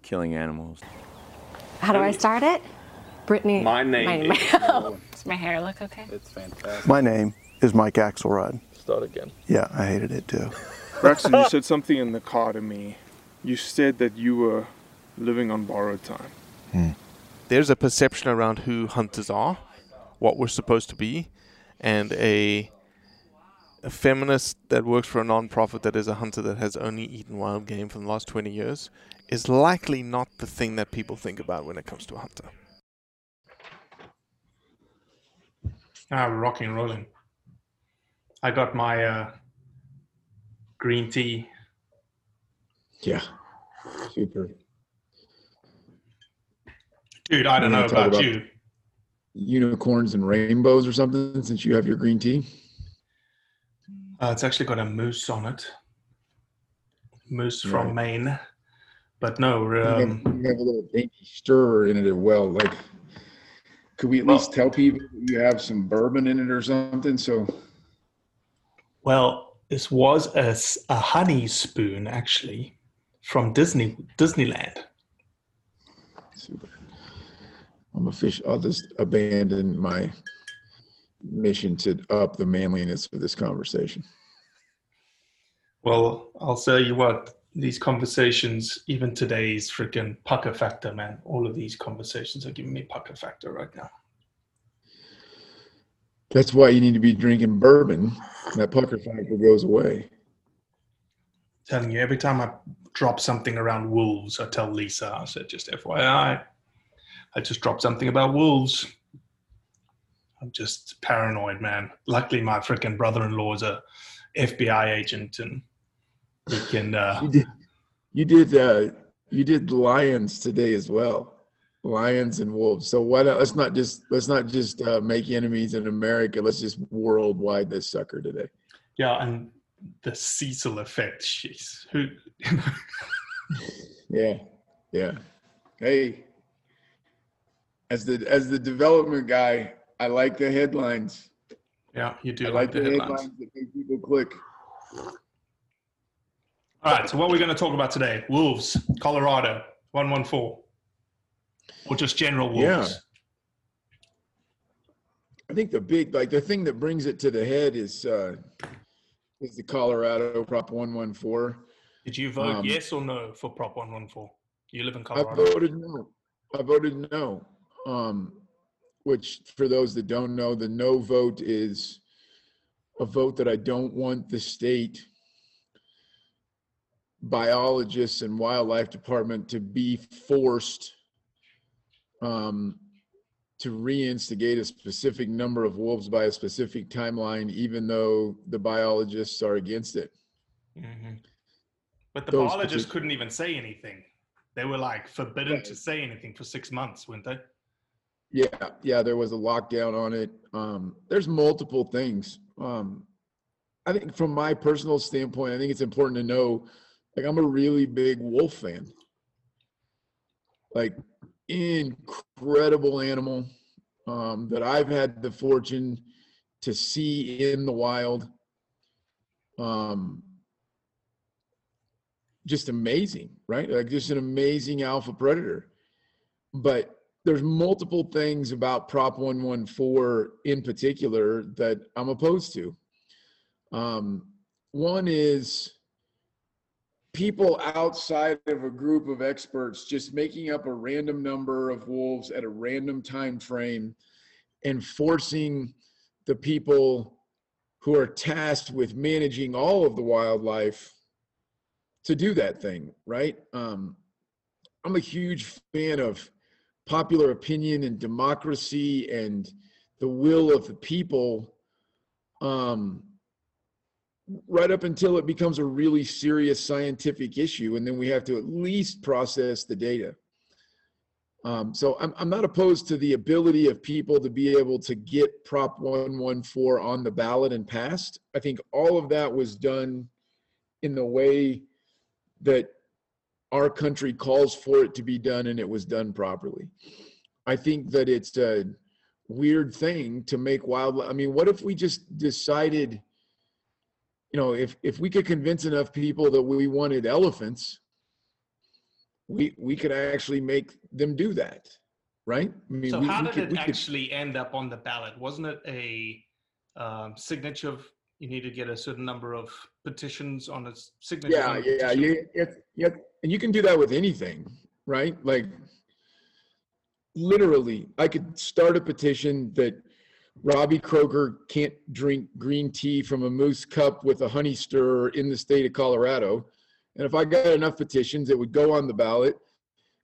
killing animals. How do I start it? Brittany. My name. Does my hair look okay? It's fantastic. My name is Mike Axelrod. Start again. Yeah, I hated it too. Braxton, you said something in the car to me. You said that you were living on borrowed time. There's a perception around who hunters are, what we're supposed to be, and a feminist that works for a non-profit that is a hunter that has only eaten wild game for the last 20 years is likely not the thing that people think about when it comes to a hunter. We're rocking and rolling. I got my green tea. Yeah, super. Dude, I don't know about you. Unicorns and rainbows or something since you have your green tea? It's actually got a moose on it. Moose from Maine. But no, you have a little dainty stir in it as well. Like, could we at least tell people you have some bourbon in it or something? So, well, this was a honey spoon actually from Disneyland. Super. I'm a fish. I'll just abandon my mission to up the manliness of this conversation. Well, I'll tell you what. These conversations, even today's freaking pucker factor, man. All of these conversations are giving me pucker factor right now. That's why you need to be drinking bourbon. That pucker factor goes away. I'm telling you, every time I drop something around wolves, I tell Lisa, I said, just FYI, I just dropped something about wolves. I'm just paranoid, man. Luckily, my freaking brother-in-law is a FBI agent and we can, you did lions today as well, lions and wolves. So why not? Let's not just make enemies in America. Let's just worldwide this sucker today. Yeah, and the Cecil effect. Jeez, who? You know. Yeah. Hey, as the development guy, I like the headlines. Yeah, you do. I like the headlines that make people click. All right, so what we're going to talk about today, wolves, Colorado, 114, or just general wolves. Yeah. I think the thing that brings it to the head is the Colorado Prop 114. Did you vote yes or no for Prop 114? You live in Colorado. I voted no, which for those that don't know, the no vote is a vote that I don't want the state biologists and wildlife department to be forced to reinstigate a specific number of wolves by a specific timeline, even though the biologists are against it. Mm-hmm. But the biologists couldn't even say anything. They were like forbidden to say anything for 6 months, weren't they? Yeah. Yeah. There was a lockdown on it. There's multiple things. I think from my personal standpoint, I think it's important to know, like, I'm a really big wolf fan. Like, incredible animal that I've had the fortune to see in the wild. Just amazing, right? Like, just an amazing alpha predator. But there's multiple things about Prop 114 in particular that I'm opposed to. One is people outside of a group of experts just making up a random number of wolves at a random time frame and forcing the people who are tasked with managing all of the wildlife to do that thing, right? I'm a huge fan of popular opinion and democracy and the will of the people, right up until it becomes a really serious scientific issue, and then we have to at least process the data. So I'm not opposed to the ability of people to be able to get Prop 114 on the ballot and passed. I think all of that was done in the way that our country calls for it to be done, and it was done properly. I think that it's a weird thing to make wildlife. I mean, what if we just decided, you know, if we could convince enough people that we wanted elephants, we could actually make them do that, right? I mean, so how did it actually end up on the ballot? Wasn't it a signature of, you need to get a certain number of petitions on a signature? Yeah. And you can do that with anything, right? Like, literally, I could start a petition that Robbie Kroger can't drink green tea from a moose cup with a honey stirrer in the state of Colorado. And if I got enough petitions, it would go on the ballot,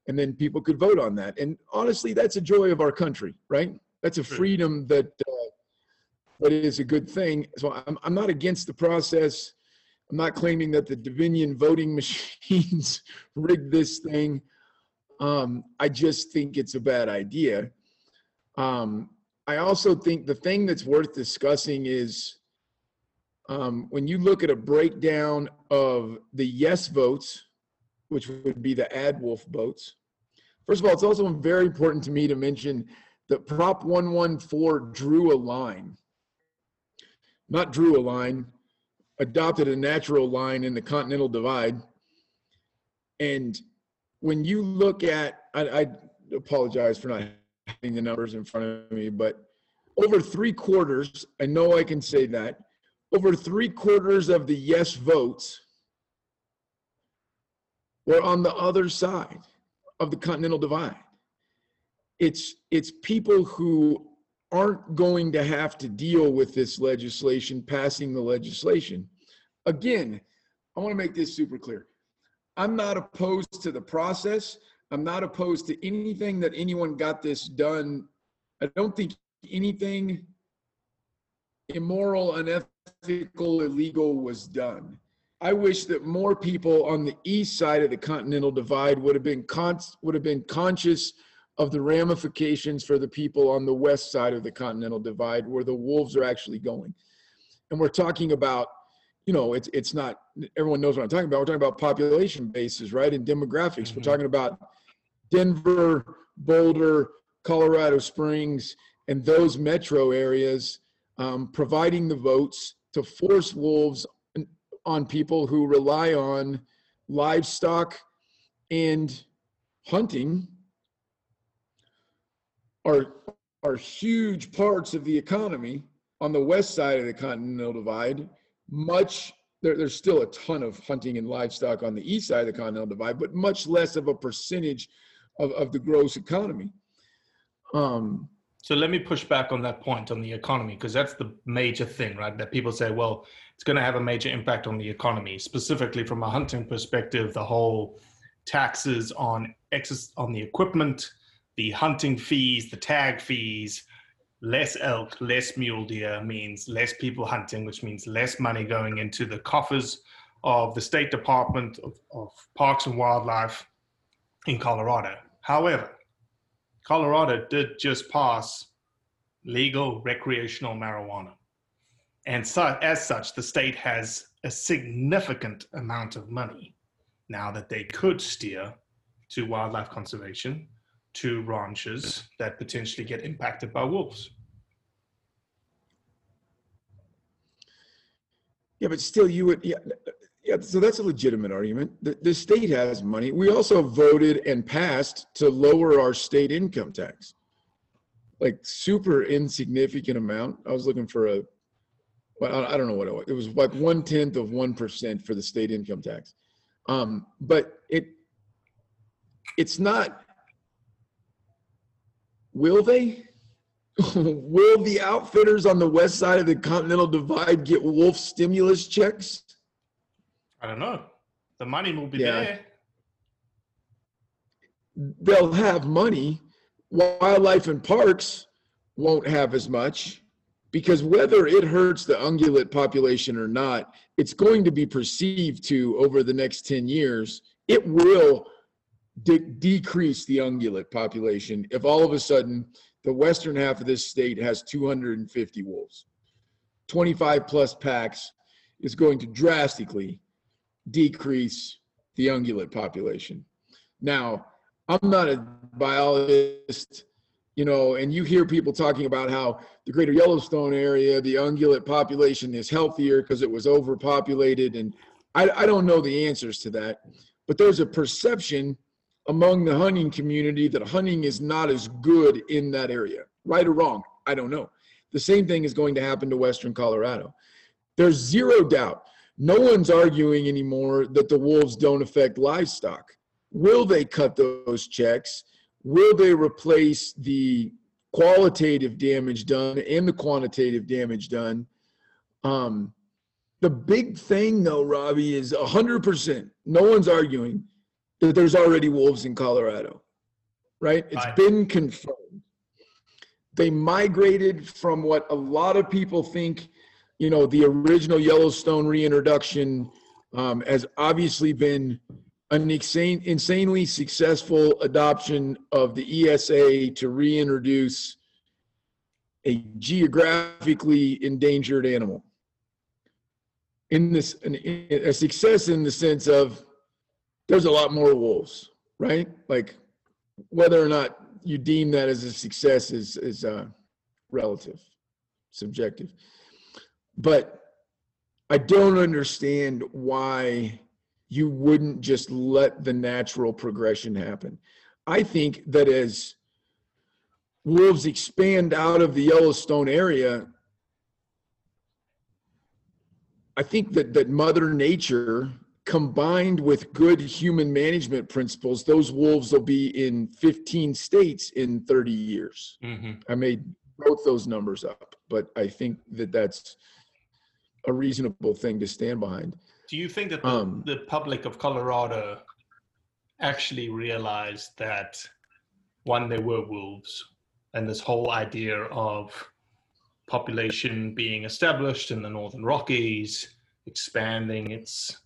and then people could vote on that. And honestly, that's a joy of our country, right? That's a freedom that is a good thing. So I'm not against the process. I'm not claiming that the Dominion voting machines rigged this thing. I just think it's a bad idea. I also think the thing that's worth discussing is when you look at a breakdown of the yes votes, which would be the ad wolf votes. First of all, it's also very important to me to mention that Prop 114 adopted a natural line in the Continental Divide. And when you look at, I apologize for not having the numbers in front of me, but over three-quarters, I know I can say that, over three-quarters of the yes votes were on the other side of the Continental Divide. It's people who aren't going to have to deal with this legislation, passing the legislation. Again, I want to make this super clear. I'm not opposed to the process. I'm not opposed to anything that anyone got this done. I don't think anything immoral, unethical, illegal was done. I wish that more people on the east side of the Continental Divide would have been conscious of the ramifications for the people on the west side of the Continental Divide, where the wolves are actually going. And we're talking about, you know, it's not, everyone knows what I'm talking about. We're talking about population bases, right? And demographics. Mm-hmm. We're talking about Denver, Boulder, Colorado Springs, and those metro areas, providing the votes to force wolves on people who rely on livestock and hunting are huge parts of the economy on the west side of the Continental Divide. There's still a ton of hunting and livestock on the east side of the Continental Divide, but much less of a percentage of the gross economy. So let me push back on that point on the economy, because that's the major thing, right? That people say, well, it's going to have a major impact on the economy, specifically from a hunting perspective, the whole taxes on the equipment, the hunting fees, the tag fees, less elk, less mule deer means less people hunting, which means less money going into the coffers of the State Department of Parks and Wildlife in Colorado. However, Colorado did just pass legal recreational marijuana. And so, as such, the state has a significant amount of money now that they could steer to wildlife conservation, to ranches that potentially get impacted by wolves. Yeah, but still you would, yeah, so that's a legitimate argument. The state has money. We also voted and passed to lower our state income tax, like super insignificant amount. I was looking for a, well, I don't know what it was. It was like 1/10 of 1% for the state income tax. But it's not, will they? Will the outfitters on the west side of the Continental Divide get wolf stimulus checks? I don't know. The money will be there. They'll have money. Wildlife and parks won't have as much, because whether it hurts the ungulate population or not, it's going to be perceived to, over the next 10 years, it will decrease the ungulate population if all of a sudden the western half of this state has 250 wolves. 25 plus packs is going to drastically decrease the ungulate population. Now, I'm not a biologist, you know, and you hear people talking about how the Greater Yellowstone area, the ungulate population is healthier because it was overpopulated, and I don't know the answers to that, but there's a perception among the hunting community that hunting is not as good in that area. Right or wrong, I don't know. The same thing is going to happen to Western Colorado. There's zero doubt. No one's arguing anymore that the wolves don't affect livestock. Will they cut those checks? Will they replace the qualitative damage done and the quantitative damage done? The big thing though, Robbie, is 100%. No one's arguing that there's already wolves in Colorado, right? It's been confirmed. They migrated from what a lot of people think, you know, the original Yellowstone reintroduction has obviously been an insanely successful adoption of the ESA to reintroduce a geographically endangered animal. A success in the sense of there's a lot more wolves, right? Like whether or not you deem that as a success is relative, subjective. But I don't understand why you wouldn't just let the natural progression happen. I think that as wolves expand out of the Yellowstone area, I think that Mother Nature, combined with good human management principles, those wolves will be in 15 states in 30 years. Mm-hmm. I made both those numbers up, but I think that that's a reasonable thing to stand behind. Do you think that the public of Colorado actually realized that, one, there were wolves, and this whole idea of population being established in the Northern Rockies, expanding its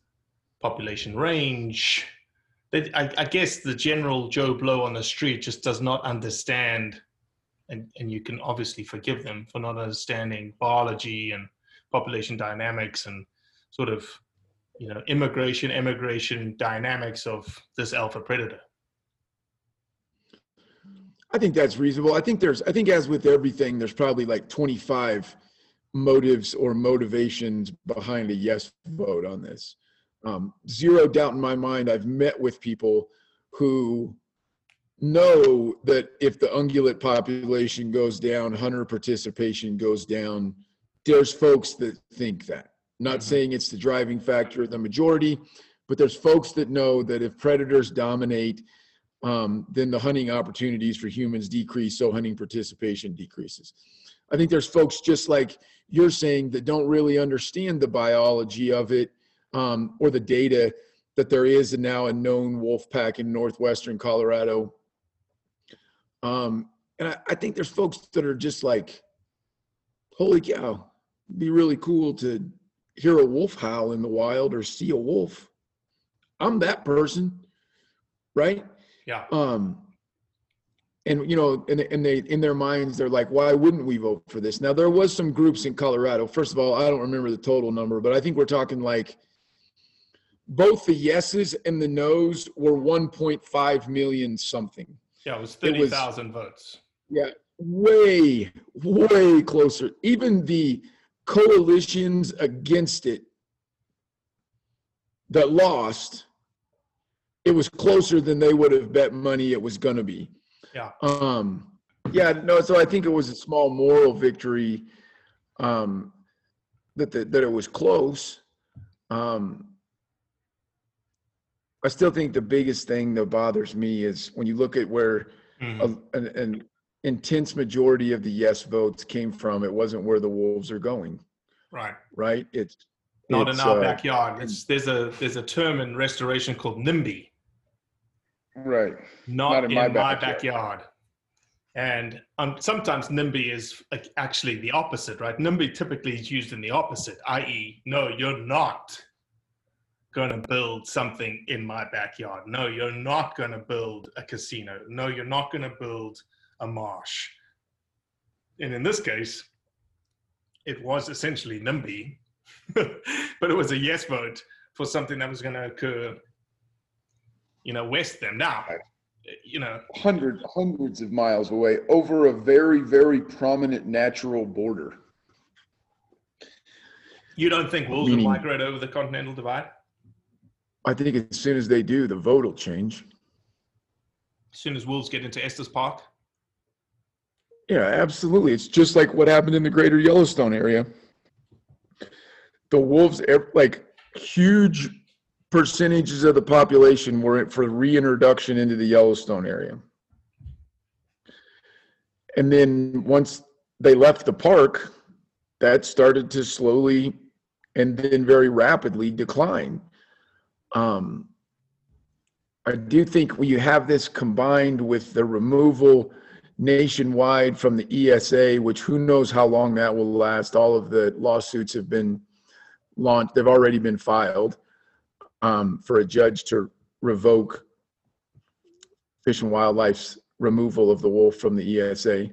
population range? I guess the general Joe Blow on the street just does not understand, and you can obviously forgive them for not understanding biology and population dynamics and sort of, you know, immigration dynamics of this alpha predator. I think that's reasonable. I think as with everything, there's probably like 25 motives or motivations behind a yes vote on this. Zero doubt in my mind, I've met with people who know that if the ungulate population goes down, hunter participation goes down. There's folks that think that. Not saying it's the driving factor of the majority, but there's folks that know that if predators dominate, then the hunting opportunities for humans decrease, so hunting participation decreases. I think there's folks just like you're saying that don't really understand the biology of it, or the data that there is now a known wolf pack in northwestern Colorado. And I think there's folks that are just like, holy cow, it'd be really cool to hear a wolf howl in the wild or see a wolf. I'm that person, right? Yeah. And, you know, and they, in their minds, they're like, why wouldn't we vote for this? Now, there was some groups in Colorado. First of all, I don't remember the total number, but I think we're talking like both the yeses and the nos were 1.5 million something. Yeah, it was 30,000 votes. Yeah, way, way closer. Even the coalitions against it that lost, it was closer than they would have bet money it was going to be. Yeah. Yeah, no, so I think it was a small moral victory, that it was close. I still think the biggest thing that bothers me is when you look at where an intense majority of the yes votes came from, it wasn't where the wolves are going. Right. Right? It's not in our backyard. There's a term in restoration called NIMBY. Right. Not in my backyard. And sometimes NIMBY is actually the opposite, right? NIMBY typically is used in the opposite, i.e., no, you're not going to build something in my backyard. No, you're not going to build a casino. No, you're not going to build a marsh. And in this case, it was essentially NIMBY, but it was a yes vote for something that was going to occur, you know, west them now, you know, hundreds of miles away over a very, very prominent natural border. You don't think wolves will migrate over the Continental Divide? I think as soon as they do, the vote will change. As soon as wolves get into Estes Park? Yeah, absolutely. It's just like what happened in the Greater Yellowstone area. The wolves, like huge percentages of the population were for reintroduction into the Yellowstone area. And then once they left the park, that started to slowly and then very rapidly decline. I do think when you have this combined with the removal nationwide from the ESA, which who knows how long that will last. All of the lawsuits have been launched. They've already been filed for a judge to revoke Fish and Wildlife's removal of the wolf from the ESA.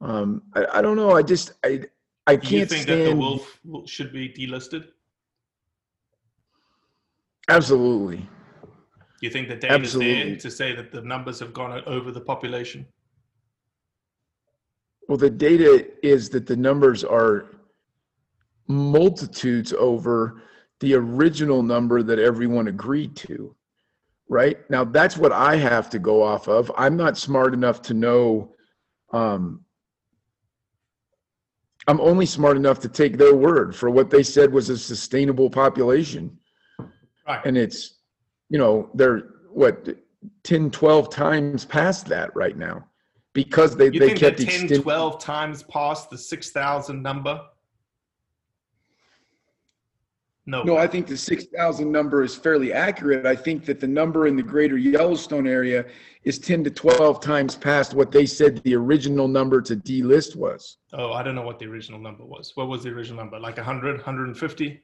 I don't know. I can't. Do you think that the wolf should be delisted? Absolutely. Do you think the data is there to say that the numbers have gone over the population? Well, the data is that the numbers are multitudes over the original number that everyone agreed to, right? Now, that's what I have to go off of. I'm not smart enough to know. I'm only smart enough to take their word for what they said was a sustainable population. Right. And it's, you know, they're what, 10, 12 times past that right now because they kept 10, 12 times past the 6,000 number. No, I think the 6,000 number is fairly accurate. I think that the number in the Greater Yellowstone area is 10 to 12 times past what they said the original number to delist was. Oh, I don't know what the original number was. What was the original number? Like 100, 150?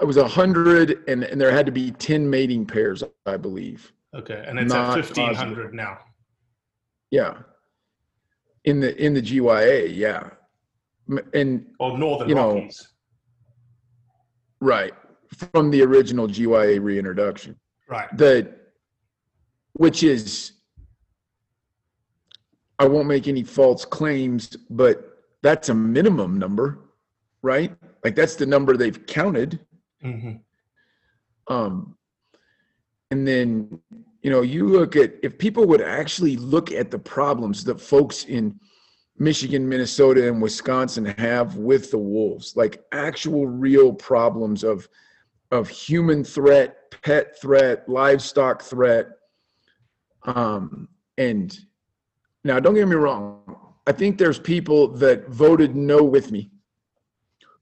It was 100, and there had to be 10 mating pairs, I believe. Okay, and it's at 1,500 now. Yeah, in the GYA, yeah, and or Northern Rockies, right from the original GYA reintroduction, right? Which is, I won't make any false claims, but that's a minimum number, right? Like that's the number they've counted. Mm-hmm. And then, you know, you look at, if people would actually look at the problems that folks in Michigan, Minnesota, and Wisconsin have with the wolves, like actual real problems of human threat, pet threat, livestock threat. And now don't get me wrong. I think there's people that voted no with me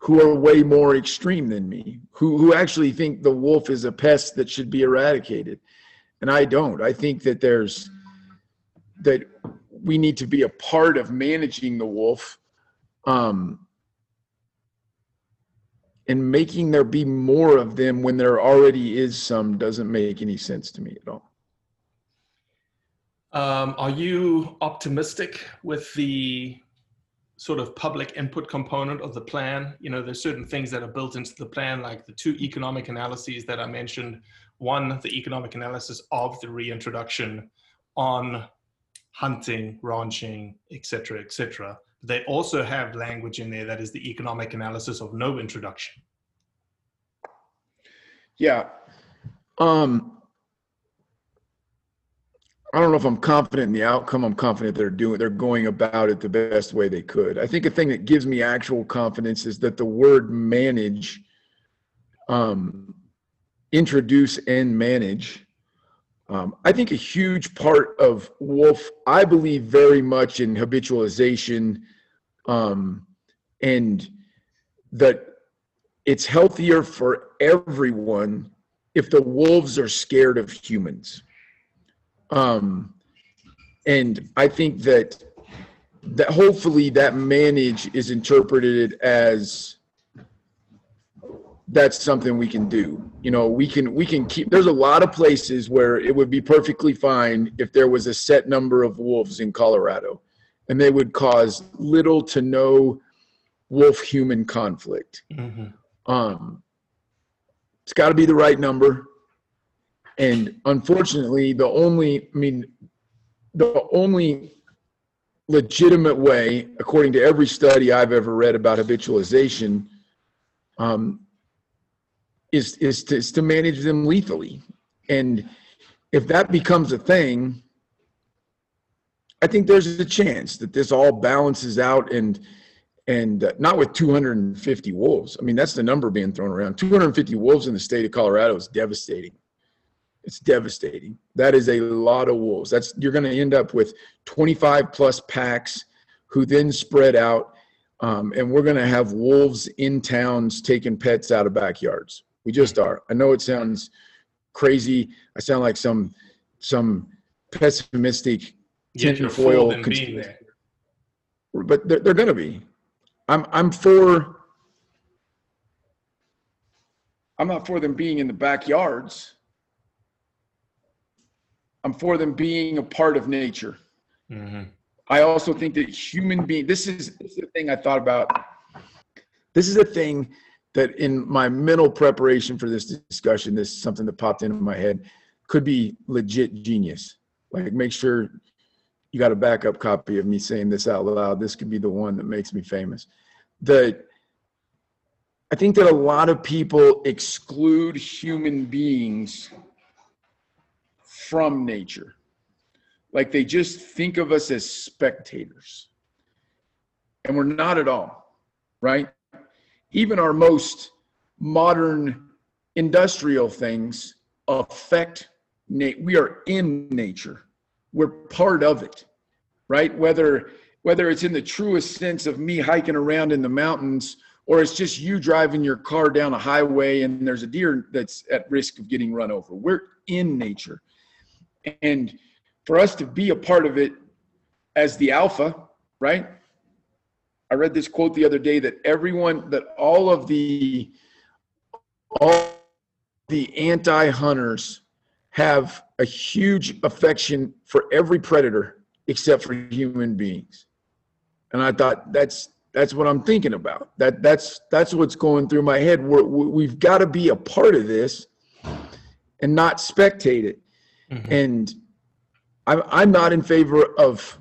who are way more extreme than me, who actually think the wolf is a pest that should be eradicated. And I don't. I think that there's that we need to be a part of managing the wolf, and making there be more of them when there already is some doesn't make any sense to me at all. Are you optimistic with the sort of public input component of the plan? You know, there's certain things that are built into the plan, like the two economic analyses that I mentioned. One, the economic analysis of the reintroduction on hunting, ranching, et cetera, et cetera. They also have language in there that is the economic analysis of no introduction. Yeah. I don't know if I'm confident in the outcome. I'm confident they're going about it the best way they could. I think a thing that gives me actual confidence is that the word manage, introduce and manage. I think a huge part of wolf, I believe very much in habitualization, and that it's healthier for everyone if the wolves are scared of humans. And I think that hopefully that manage is interpreted as that's something we can do. You know, we can keep, there's a lot of places where it would be perfectly fine if there was a set number of wolves in Colorado and they would cause little to no wolf human conflict. Mm-hmm. It's gotta be the right number. And unfortunately, the only legitimate way, according to every study I've ever read about habitualization, is to manage them lethally. And if that becomes a thing, I think there's a chance that this all balances out, and not with 250 wolves. I mean, that's the number being thrown around. 250 wolves in the state of Colorado is devastating. It's devastating. That is a lot of wolves. You're going to end up with 25 plus packs who then spread out. And we're going to have wolves in towns taking pets out of backyards. We just are. I know it sounds crazy. I sound like some pessimistic tinfoil conspiracy, but they're going to be. I'm not for them being in the backyards. I'm for them being a part of nature. Mm-hmm. I also think that this is the thing I thought about. This is a thing that in my mental preparation for this discussion, this is something that popped into my head, could be legit genius. Like, make sure you got a backup copy of me saying this out loud. This could be the one that makes me famous. I think that a lot of people exclude human beings from nature. Like, they just think of us as spectators, and we're not at all, right? Even our most modern industrial things affect nature. We are in nature. We're part of it, right? Whether it's in the truest sense of me hiking around in the mountains, or it's just you driving your car down a highway and there's a deer that's at risk of getting run over. We're in nature. And for us to be a part of it as the alpha, right? I read this quote the other day that all the anti-hunters have a huge affection for every predator except for human beings. And I thought, that's what I'm thinking about. That's what's going through my head. We've got to be a part of this and not spectate it. Mm-hmm. And I'm not in favor of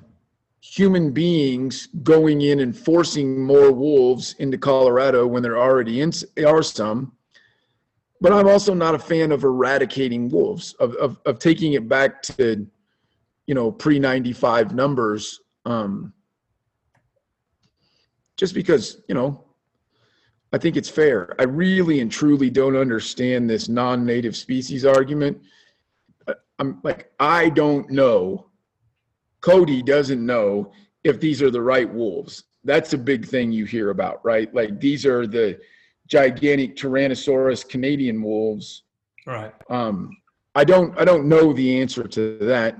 human beings going in and forcing more wolves into Colorado when there already are some, but I'm also not a fan of eradicating wolves, of taking it back to, you know, pre-95 numbers, just because, you know, I think it's fair. I really and truly don't understand this non-native species argument. I'm like, I don't know. Cody doesn't know if these are the right wolves. That's a big thing you hear about, right? Like, these are the gigantic Tyrannosaurus Canadian wolves. Right. I don't know the answer to that.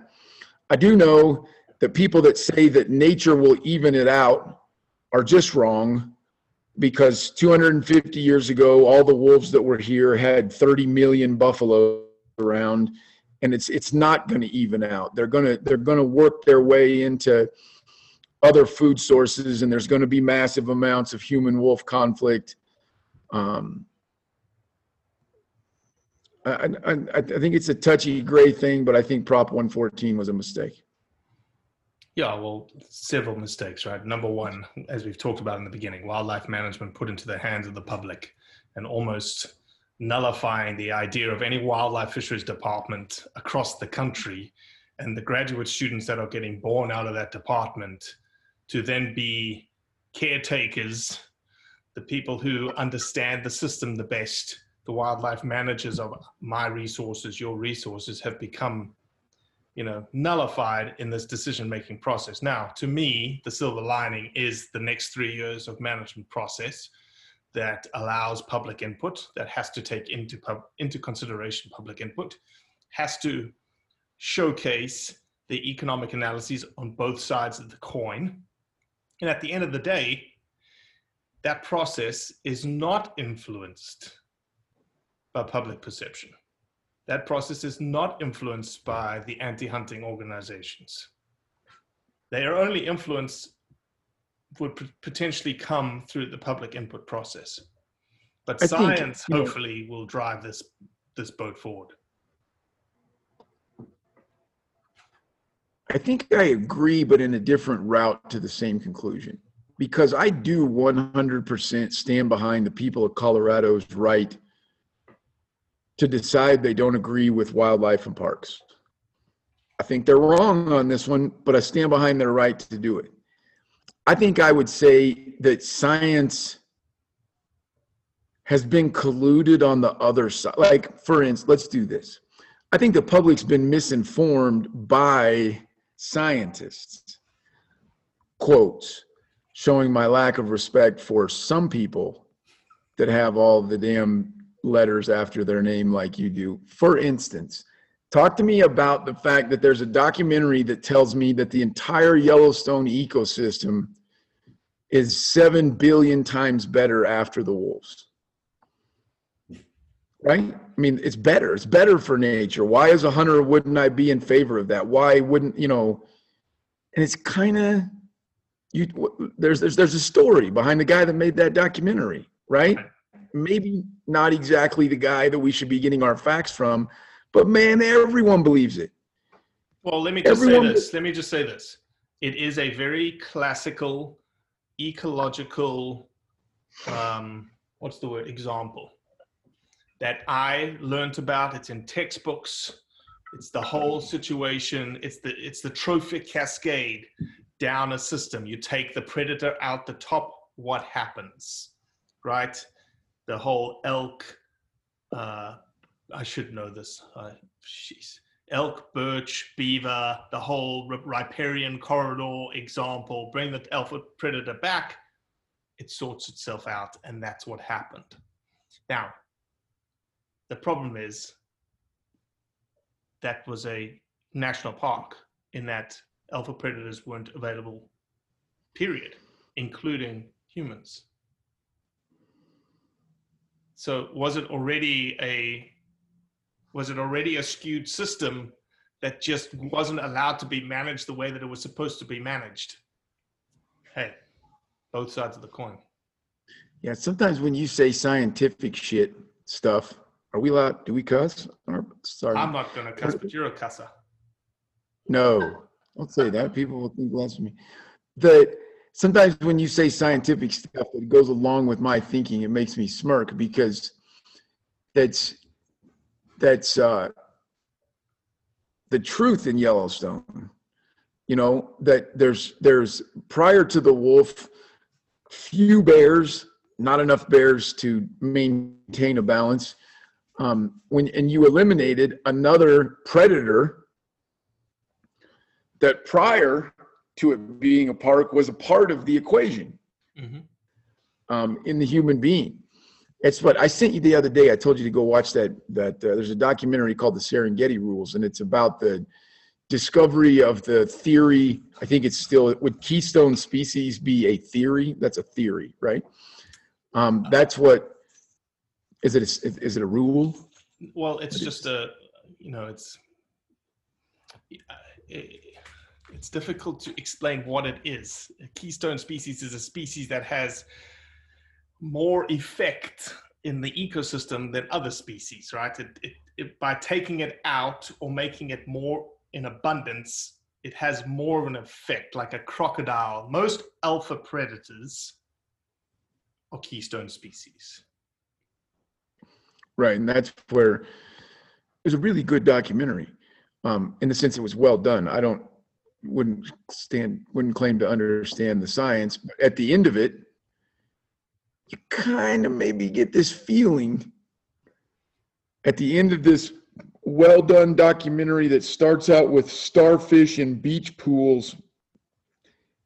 I do know the people that say that nature will even it out are just wrong, because 250 years ago, all the wolves that were here had 30 million buffalo around, and it's not going to even out. They're going to work their way into other food sources, and there's going to be massive amounts of human wolf conflict. I think it's a touchy gray thing, but I think Prop 114 was a mistake. Yeah, well, several mistakes, right? Number one, as we've talked about in the beginning, wildlife management put into the hands of the public and almost nullifying the idea of any wildlife fisheries department across the country, and the graduate students that are getting born out of that department to then be caretakers, the people who understand the system the best. The wildlife managers of my resources, your resources, have become, nullified in this decision-making process. Now, to me, the silver lining is the next 3 years of management process that allows public input, that has to take into consideration public input, has to showcase the economic analyses on both sides of the coin. And at the end of the day, that process is not influenced by public perception. That process is not influenced by the anti-hunting organizations. They are only influenced, would potentially come through the public input process. But science hopefully will drive this boat forward. I think I agree, but in a different route to the same conclusion. Because I do 100% stand behind the people of Colorado's right to decide they don't agree with wildlife and parks. I think they're wrong on this one, but I stand behind their right to do it. I think I would say that science has been colluded on the other side. Like, for instance, let's do this. I think the public's been misinformed by scientists. Quotes showing my lack of respect for some people that have all the damn letters after their name like you do. For instance, talk to me about the fact that there's a documentary that tells me that the entire Yellowstone ecosystem is 7 billion times better after the wolves. Right? I mean, it's better. It's better for nature. Why, as a hunter, wouldn't I be in favor of that? Why wouldn't, and it's kind of, there's a story behind the guy that made that documentary, right? Maybe not exactly the guy that we should be getting our facts from, but man, everyone believes it. Well, let me just say this. It is a very classical ecological, example that I learned about. It's in textbooks. It's the whole situation. It's the trophic cascade down a system. You take the predator out the top, what happens, right? The whole elk, I should know this, elk, birch, beaver, the whole riparian corridor example, bring the alpha predator back, it sorts itself out, and that's what happened. Now, the problem is that was a national park in that alpha predators weren't available, period, including humans. So was it already a skewed system that just wasn't allowed to be managed the way that it was supposed to be managed? Hey, both sides of the coin. Yeah, sometimes when you say scientific stuff, are we allowed? Do we cuss? Or, sorry, I'm not going to cuss, but you're a cusser. No, don't say that. People will think less of me. Sometimes when you say scientific stuff, it goes along with my thinking. It makes me smirk because that's the truth in Yellowstone. That there's prior to the wolf, few bears, not enough bears to maintain a balance. When you eliminated another predator that prior to it being a park was a part of the equation, in the human being. It's what I sent you the other day. I told you to go watch that there's a documentary called The Serengeti Rules, and it's about the discovery of the theory, I think it's still, would keystone species be a theory? That's a theory, right? That's what, is it a rule? Well, it's just a, you know, it's difficult to explain what it is. A keystone species is a species that has more effect in the ecosystem than other species, right? It by taking it out or making it more in abundance, it has more of an effect, like a crocodile. Most alpha predators are keystone species. Right, and that's where there's a really good documentary in the sense it was well done. I wouldn't claim to understand the science, but at the end of it, you kind of maybe get this feeling at the end of this well done documentary that starts out with starfish in beach pools.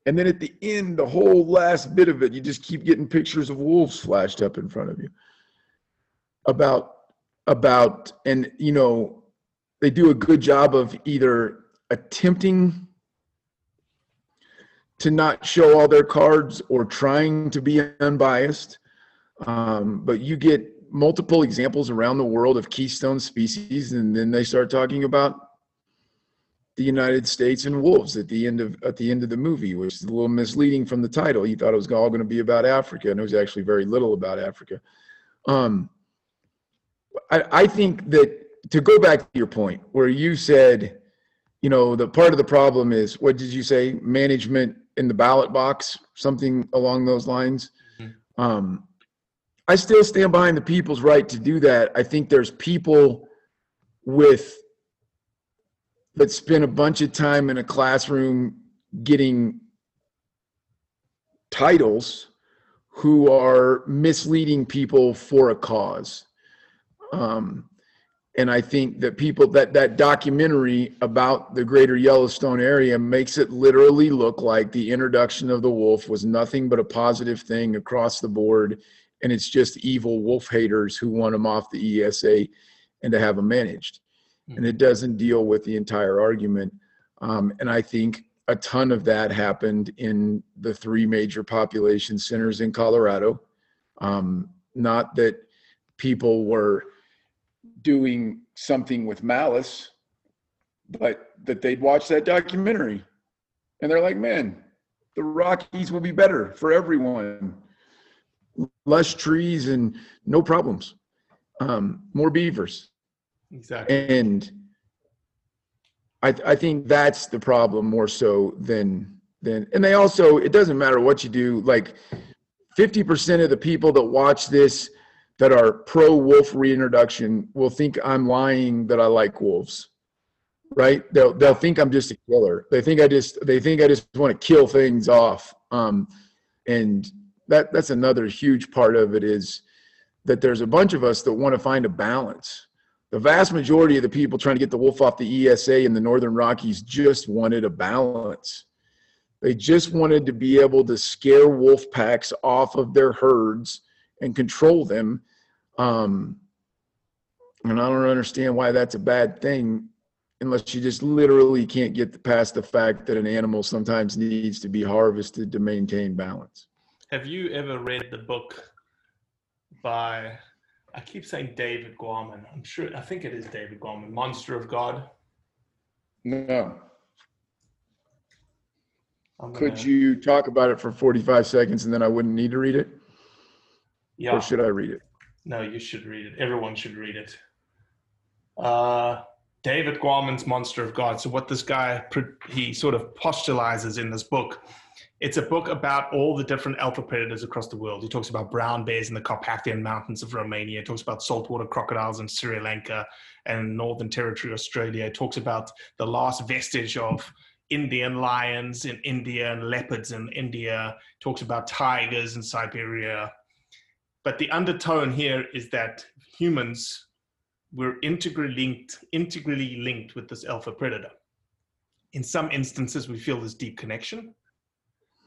And then at the end, the whole last bit of it, you just keep getting pictures of wolves flashed up in front of you about, and you know, they do a good job of either attempting to not show all their cards or trying to be unbiased. But you get multiple examples around the world of keystone species, and then they start talking about the United States and wolves at the end of the movie, which is a little misleading from the title. You thought it was all going to be about Africa, and it was actually very little about Africa. I think that, to go back to your point where you said, you know, the part of the problem is, what did you say? Management in the ballot box, something along those lines. Mm-hmm. I still stand behind the people's right to do that. I think there's people that spend a bunch of time in a classroom getting titles who are misleading people for a cause. And I think that people, that documentary about the Greater Yellowstone area makes it literally look like the introduction of the wolf was nothing but a positive thing across the board, and it's just evil wolf haters who want them off the ESA and to have them managed. And it doesn't deal with the entire argument. And I think a ton of that happened in the three major population centers in Colorado. Not that people were doing something with malice, but that they'd watch that documentary and they're like, man, the Rockies will be better for everyone. Lush trees and no problems. More beavers. Exactly. And I think that's the problem more so than, and they also, it doesn't matter what you do, like 50% of the people that watch this that are pro wolf reintroduction will think I'm lying that I like wolves, right? They'll think I'm just a killer. They think I just want to kill things off. And that's another huge part of it, is that there's a bunch of us that want to find a balance. The vast majority of the people trying to get the wolf off the ESA in the Northern Rockies just wanted a balance. They just wanted to be able to scare wolf packs off of their herds and control them. And I don't understand why that's a bad thing, unless you just literally can't get past the fact that an animal sometimes needs to be harvested to maintain balance. Have you ever read the book by, I keep saying David Quammen, I think it is David Quammen, Monster of God? No. Could you talk about it for 45 seconds and then I wouldn't need to read it? Yeah. Or should I read it? No, you should read it. Everyone should read it. David Quammen's Monster of God. So what this guy, he sort of postulizes in this book, it's a book about all the different alpha predators across the world. He talks about brown bears in the Carpathian Mountains of Romania. He talks about saltwater crocodiles in Sri Lanka and Northern Territory, Australia. He talks about the last vestige of Indian lions in India and leopards in India. He talks about tigers in Siberia. But the undertone here is that humans were integrally linked with this alpha predator. In some instances, we feel this deep connection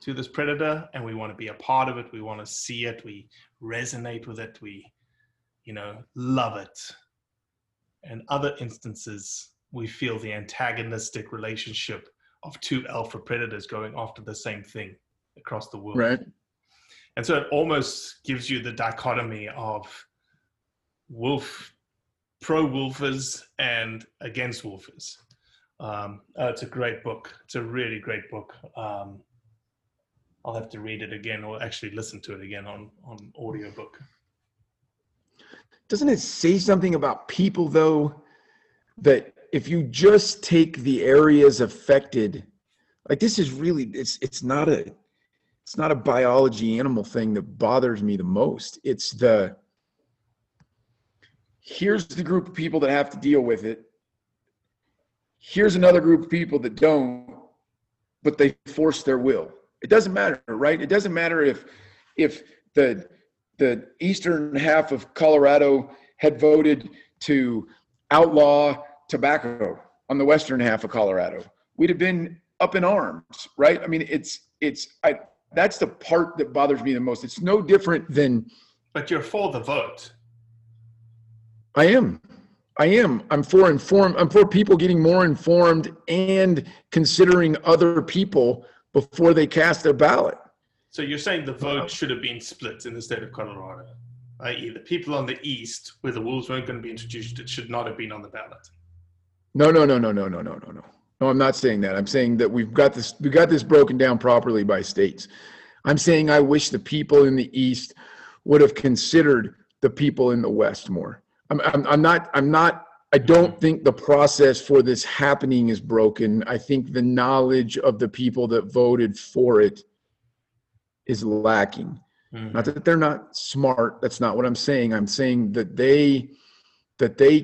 to this predator, and we want to be a part of it. We want to see it. We resonate with it. We, you know, love it. And other instances, we feel the antagonistic relationship of two alpha predators going after the same thing across the world. Right. And so it almost gives you the dichotomy of wolf, pro-wolfers and against wolfers. It's a great book. It's a really great book. I'll have to read it again, or actually listen to it again on audiobook. Doesn't it say something about people, though, that if you just take the areas affected, like this is really, it's not a biology animal thing that bothers me the most. It's the, here's the group of people that have to deal with it. Here's another group of people that don't, but they force their will. It doesn't matter, right? It doesn't matter if the eastern half of Colorado had voted to outlaw tobacco on the western half of Colorado. We'd have been up in arms, right? I mean, that's the part that bothers me the most. It's no different than... But you're for the vote. I am. I'm for people getting more informed and considering other people before they cast their ballot. So you're saying the vote should have been split in the state of Colorado, i.e. the people on the east where the wolves weren't going to be introduced, it should not have been on the ballot. No. No, I'm not saying that. I'm saying that we've got this broken down properly by states. I'm saying I wish the people in the east would have considered the people in the west more. I don't think the process for this happening is broken. I think the knowledge of the people that voted for it is lacking. Mm-hmm. Not that they're not smart. That's not what I'm saying. I'm saying that they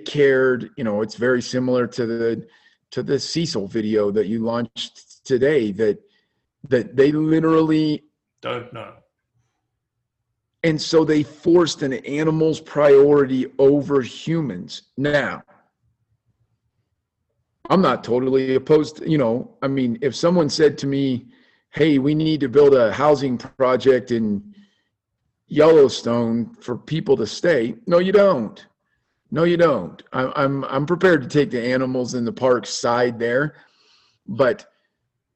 cared. You know, it's very similar to the Cecil video that you launched today. That they literally don't know. And so they forced an animal's priority over humans. Now, I'm not totally opposed to, I mean, if someone said to me, hey, we need to build a housing project in Yellowstone for people to stay. No, you don't. I'm prepared to take the animals in the park side there, but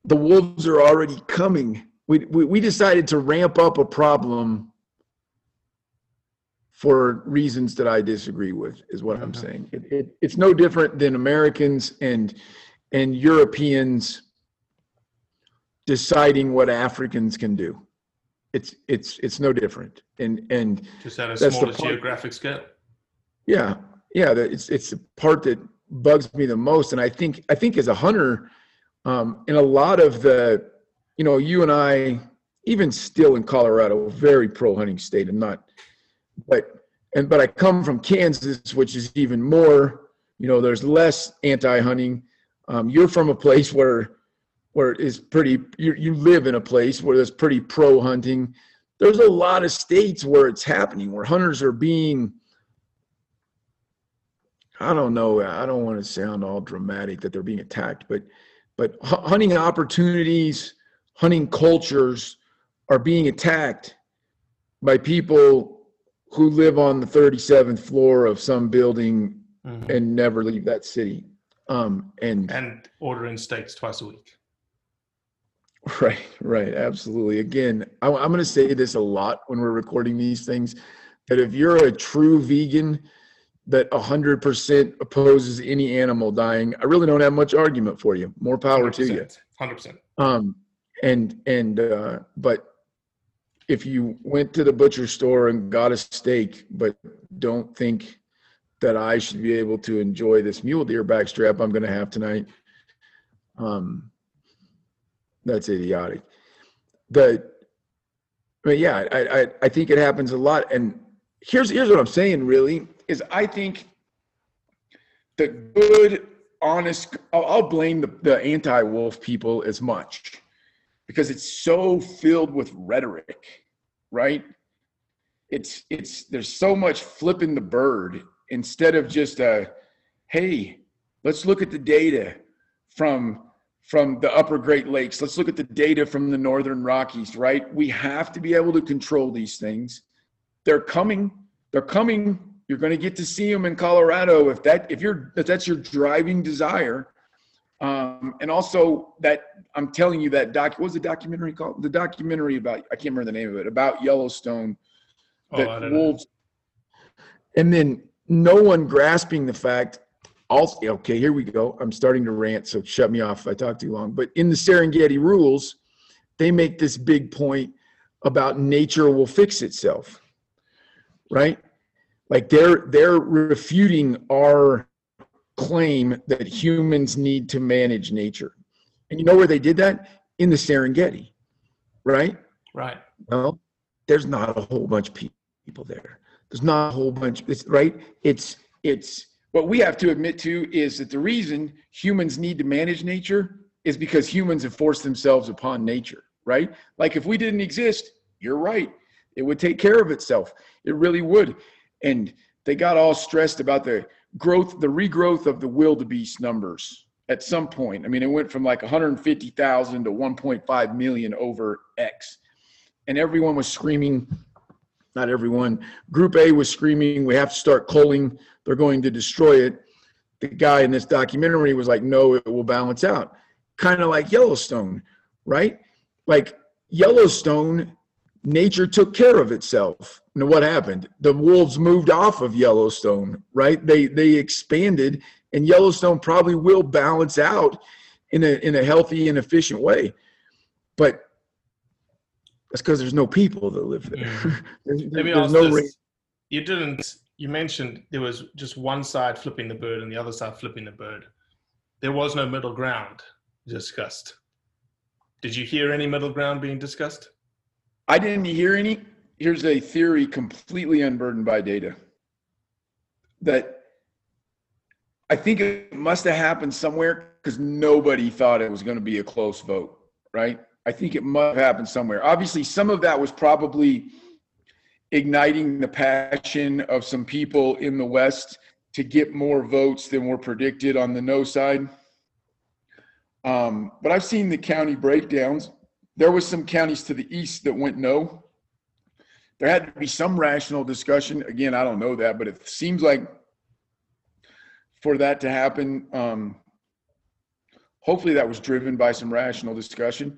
the wolves are already coming. We decided to ramp up a problem for reasons that I disagree with, is what I'm saying. It's no different than Americans and Europeans deciding what Africans can do. It's no different. And just at a smaller geographic scale. Yeah. It's the part that bugs me the most. And I think as a hunter, in a lot of the, you and I, even still in Colorado, very pro hunting state, and not. But I come from Kansas, which is even more, there's less anti-hunting. You're from a place where it is pretty, you live in a place where there's pretty pro-hunting. There's a lot of states where it's happening, where hunters are being, I don't know, I don't want to sound all dramatic that they're being attacked, but hunting opportunities, hunting cultures are being attacked by people who live on the 37th floor of some building and never leave that city. And ordering steaks twice a week. Right. Absolutely. Again, I'm going to say this a lot when we're recording these things, that if you're a true vegan that 100% opposes any animal dying, I really don't have much argument for you. More power to you. 100%. But if you went to the butcher store and got a steak, but don't think that I should be able to enjoy this mule deer backstrap I'm going to have tonight, that's idiotic. I think it happens a lot. And here's what I'm saying, really, is I think the good, honest, I'll blame the anti-wolf people as much, because it's so filled with rhetoric, right? There's so much flipping the bird instead of just hey, let's look at the data from the upper Great Lakes. Let's look at the data from the Northern Rockies, right? We have to be able to control these things. They're coming. You're going to get to see them in Colorado if that's your driving desire. And also that I'm telling you that what was the documentary called? The documentary about, I can't remember the name of it, about Yellowstone, that wolves. And then no one grasping the fact. Okay, here we go. I'm starting to rant, so shut me off if I talk too long. But in the Serengeti Rules, they make this big point about nature will fix itself, right? Like they're refuting our claim that humans need to manage nature. And you know where they did that? In the Serengeti, right? Right. Well, there's not a whole bunch of people there. There's not a whole bunch, right? It's what we have to admit to is that the reason humans need to manage nature is because humans have forced themselves upon nature, right? Like if we didn't exist, you're right. It would take care of itself. It really would. And they got all stressed about the regrowth of the wildebeest numbers at some point. I mean, it went from like 150,000 to 1.5 million over X. And everyone was screaming, not everyone, Group A was screaming, we have to start culling, they're going to destroy it. The guy in this documentary was like, no, it will balance out. Kind of like Yellowstone, right? Like Yellowstone, nature took care of itself. And what happened? The wolves moved off of Yellowstone, right? They expanded, and Yellowstone probably will balance out in a healthy and efficient way. But that's because there's no people that live there. Mm. there's no reason. You mentioned there was just one side flipping the bird and the other side flipping the bird. There was no middle ground discussed. Did you hear any middle ground being discussed? I didn't hear any. Here's a theory completely unburdened by data that I think it must have happened somewhere because nobody thought it was going to be a close vote, right? I think it must have happened somewhere. Obviously, some of that was probably igniting the passion of some people in the West to get more votes than were predicted on the no side. But I've seen the county breakdowns. There was some counties to the east that went no. There had to be some rational discussion. Again, I don't know that, but it seems like for that to happen, hopefully that was driven by some rational discussion.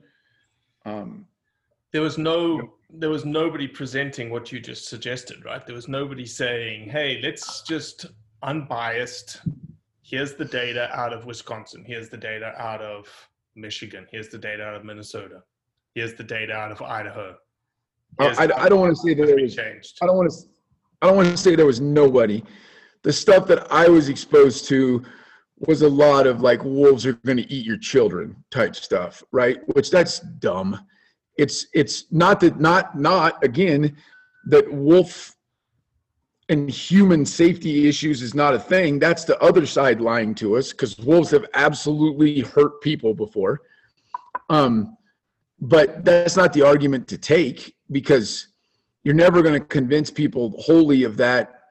There was nobody presenting what you just suggested, right? There was nobody saying, hey, let's just unbiased. Here's the data out of Wisconsin. Here's the data out of Michigan. Here's the data out of Minnesota. Here's the data out of Idaho. I don't want to say that there was changed. I don't want to say there was nobody. The stuff that I was exposed to was a lot of like wolves are going to eat your children type stuff, right? Which that's dumb. It's not that not again that wolf and human safety issues is not a thing. That's the other side lying to us because wolves have absolutely hurt people before. But that's not the argument to take because you're never going to convince people wholly of that.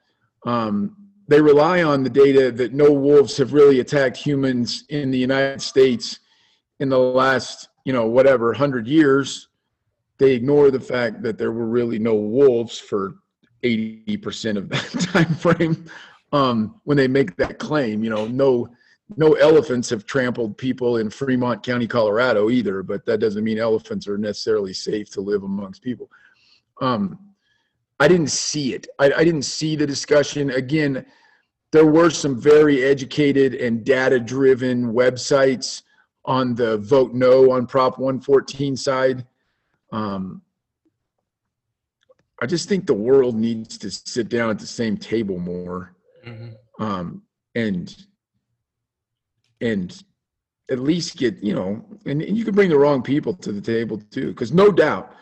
They rely on the data that no wolves have really attacked humans in the United States in the last, 100 years. They ignore the fact that there were really no wolves for 80% of that time frame when they make that claim. No elephants have trampled people in Fremont County, Colorado either, but that doesn't mean elephants are necessarily safe to live amongst people. I didn't see it. I didn't see the discussion. Again, there were some very educated and data-driven websites on the vote no on Prop 114 side. I just think the world needs to sit down at the same table more. Mm-hmm. And at least get, and you can bring the wrong people to the table too, because no doubt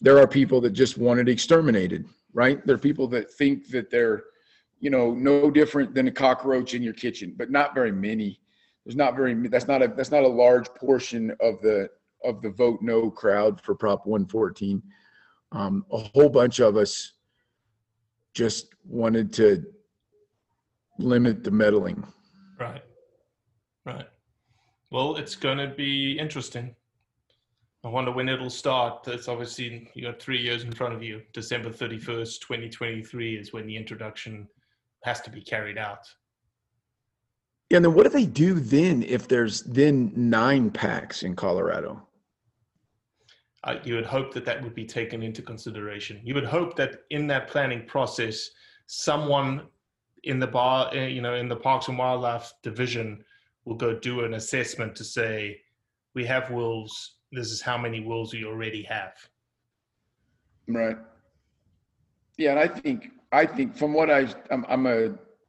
there are people that just want it exterminated, right? There are people that think that they're, no different than a cockroach in your kitchen, but not very many. That's not a large portion of the vote no crowd for Prop 114. A whole bunch of us just wanted to limit the meddling. Right. Well, it's going to be interesting. I wonder when it'll start. It's obviously, you got 3 years in front of you. December 31st, 2023 is when the introduction has to be carried out. Yeah, and then what do they do then if there's then 9 packs in Colorado? You would hope that that would be taken into consideration. You would hope that in that planning process, someone in the in the Parks and Wildlife Division will go do an assessment to say, we have wolves. This is how many wolves we already have. Right. Yeah, and I think from what I'm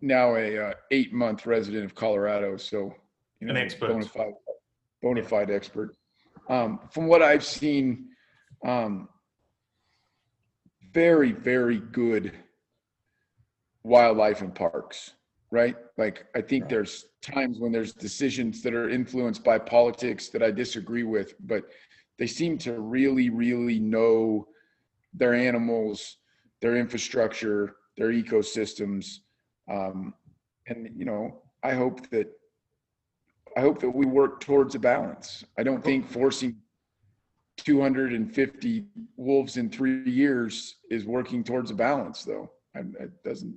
now a 8-month resident of Colorado, so an expert, bona fide expert. From what I've seen, very, very good wildlife in parks, right? Like, I think there's times when there's decisions that are influenced by politics that I disagree with, but they seem to really, really know their animals, their infrastructure, their ecosystems. I hope that we work towards a balance. I don't think forcing 250 wolves in 3 years is working towards a balance, though. It doesn't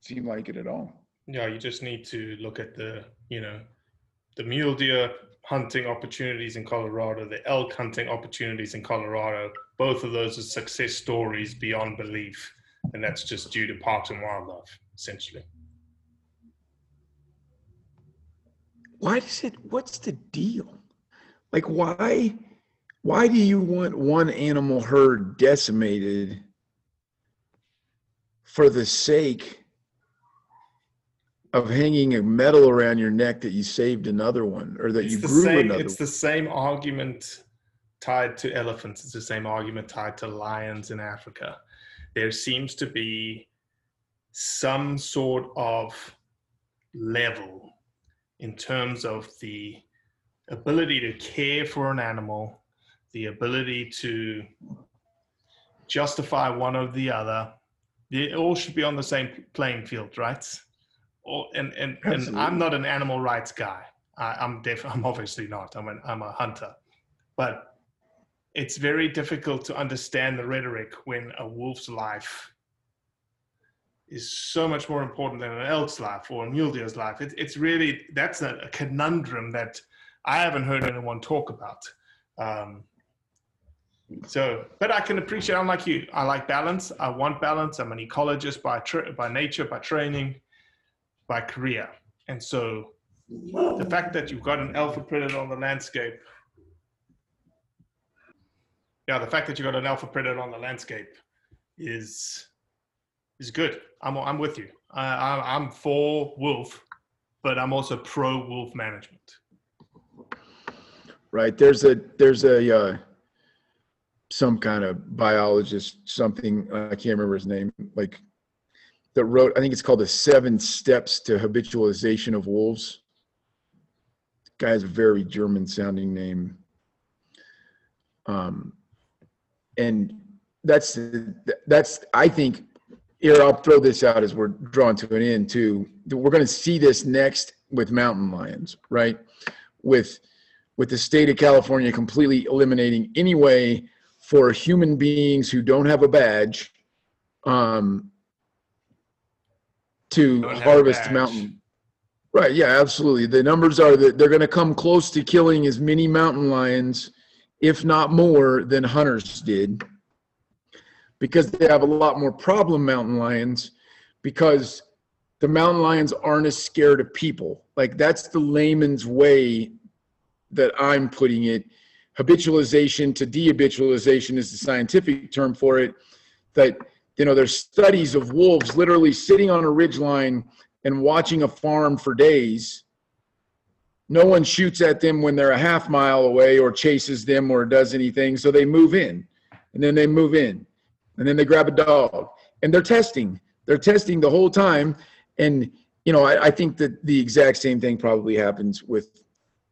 seem like it at all. Yeah, you just need to look at the mule deer hunting opportunities in Colorado, the elk hunting opportunities in Colorado. Both of those are success stories beyond belief, and that's just due to Parks and Wildlife, essentially. What's the deal? Like, why do you want one animal herd decimated for the sake of hanging a medal around your neck that you saved another one, or that you grew another one? It's the same argument tied to elephants. It's the same argument tied to lions in Africa. There seems to be some sort of level in terms of the ability to care for an animal, the ability to justify one or the other. They all should be on the same playing field, right? And I'm not an animal rights guy. I'm obviously not. I'm a hunter. But it's very difficult to understand the rhetoric when a wolf's life is so much more important than an elk's life or a mule deer's life. It's really a conundrum that I haven't heard anyone talk about. But I can appreciate. I'm like you. I like balance. I want balance. I'm an ecologist by nature, by training, by career. And so the fact that you've got an alpha predator on the landscape. Yeah, the fact that you've got an alpha predator on the landscape is good. I'm with you. I'm for wolf, but I'm also pro wolf management. Right. There's some kind of biologist, something, I can't remember his name, like that wrote, I think it's called The 7 Steps to Habitualization of Wolves. The guy has a very German sounding name. And that's I think, here, I'll throw this out as we're drawn to an end too. We're going to see this next with mountain lions, right? With the state of California completely eliminating any way for human beings who don't have a badge to harvest mountain. Right, yeah, absolutely. The numbers are that they're going to come close to killing as many mountain lions, if not more, than hunters did. Because they have a lot more problem mountain lions, because the mountain lions aren't as scared of people. Like, that's the layman's way that I'm putting it. Habitualization to dehabitualization is the scientific term for it. That, there's studies of wolves literally sitting on a ridgeline and watching a farm for days. No one shoots at them when they're a half mile away or chases them or does anything. So they move in, and then they move in. And then they grab a dog, and they're testing the whole time. And, I think that the exact same thing probably happens with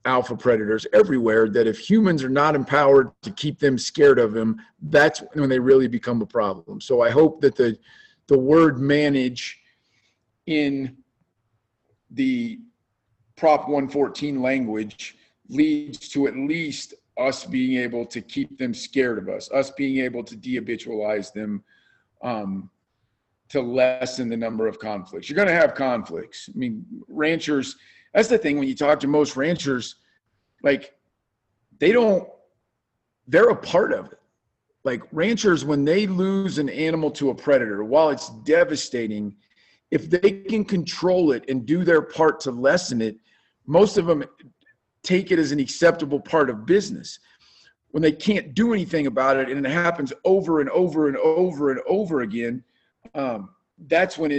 alpha predators everywhere, that if humans are not empowered to keep them scared of them, that's when they really become a problem. So I hope that the word manage in the Prop 114 language leads to at least us being able to keep them scared of us, us being able to de-habitualize them, to lessen the number of conflicts. You're going to have conflicts. I mean, ranchers, that's the thing, when you talk to most ranchers, like, they're a part of it. Like, ranchers, when they lose an animal to a predator, while it's devastating, if they can control it and do their part to lessen it, most of them take it as an acceptable part of business. When they can't do anything about it, and it happens over and over and over and over again, that's when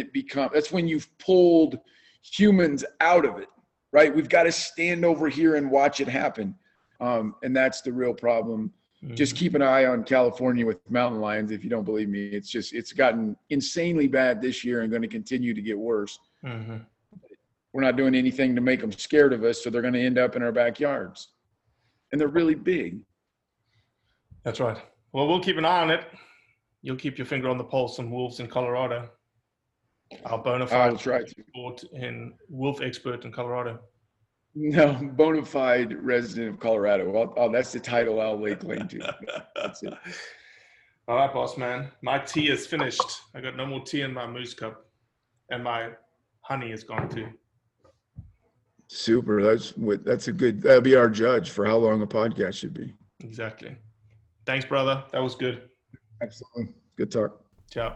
you've pulled humans out of it, right? We've got to stand over here and watch it happen. And that's the real problem. Just keep an eye on California with mountain lions. If you don't believe me, it's gotten insanely bad this year and going to continue to get worse. Mm-hmm. We're not doing anything to make them scared of us, so they're going to end up in our backyards, and they're really big. That's right. Well, we'll keep an eye on it. You'll keep your finger on the pulse on wolves in Colorado. Our bona fide sport and wolf expert in Colorado. No, bona fide resident of Colorado. Well, oh, that's the title I'll lay claim to. That's it. All right, boss man. My tea is finished. I got no more tea in my moose cup, and my honey is gone too. Super. That'll be our judge for how long a podcast should be. Exactly. Thanks, brother. That was good. Absolutely. Good talk. Ciao.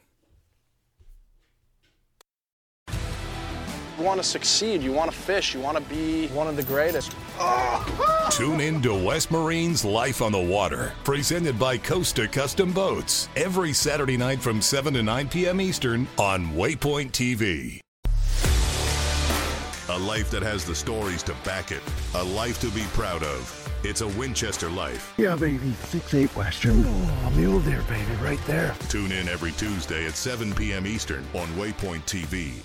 You want to succeed, you want to fish, you want to be one of the greatest. Tune in to West Marine's Life on the Water, presented by Costa Custom Boats, every Saturday night from 7 to 9 p.m. Eastern on Waypoint TV. A life that has the stories to back it. A life to be proud of. It's a Winchester life. Yeah, baby. 6'8" Western. Oh, a mule deer, baby. Right there. Tune in every Tuesday at 7 p.m. Eastern on Waypoint TV.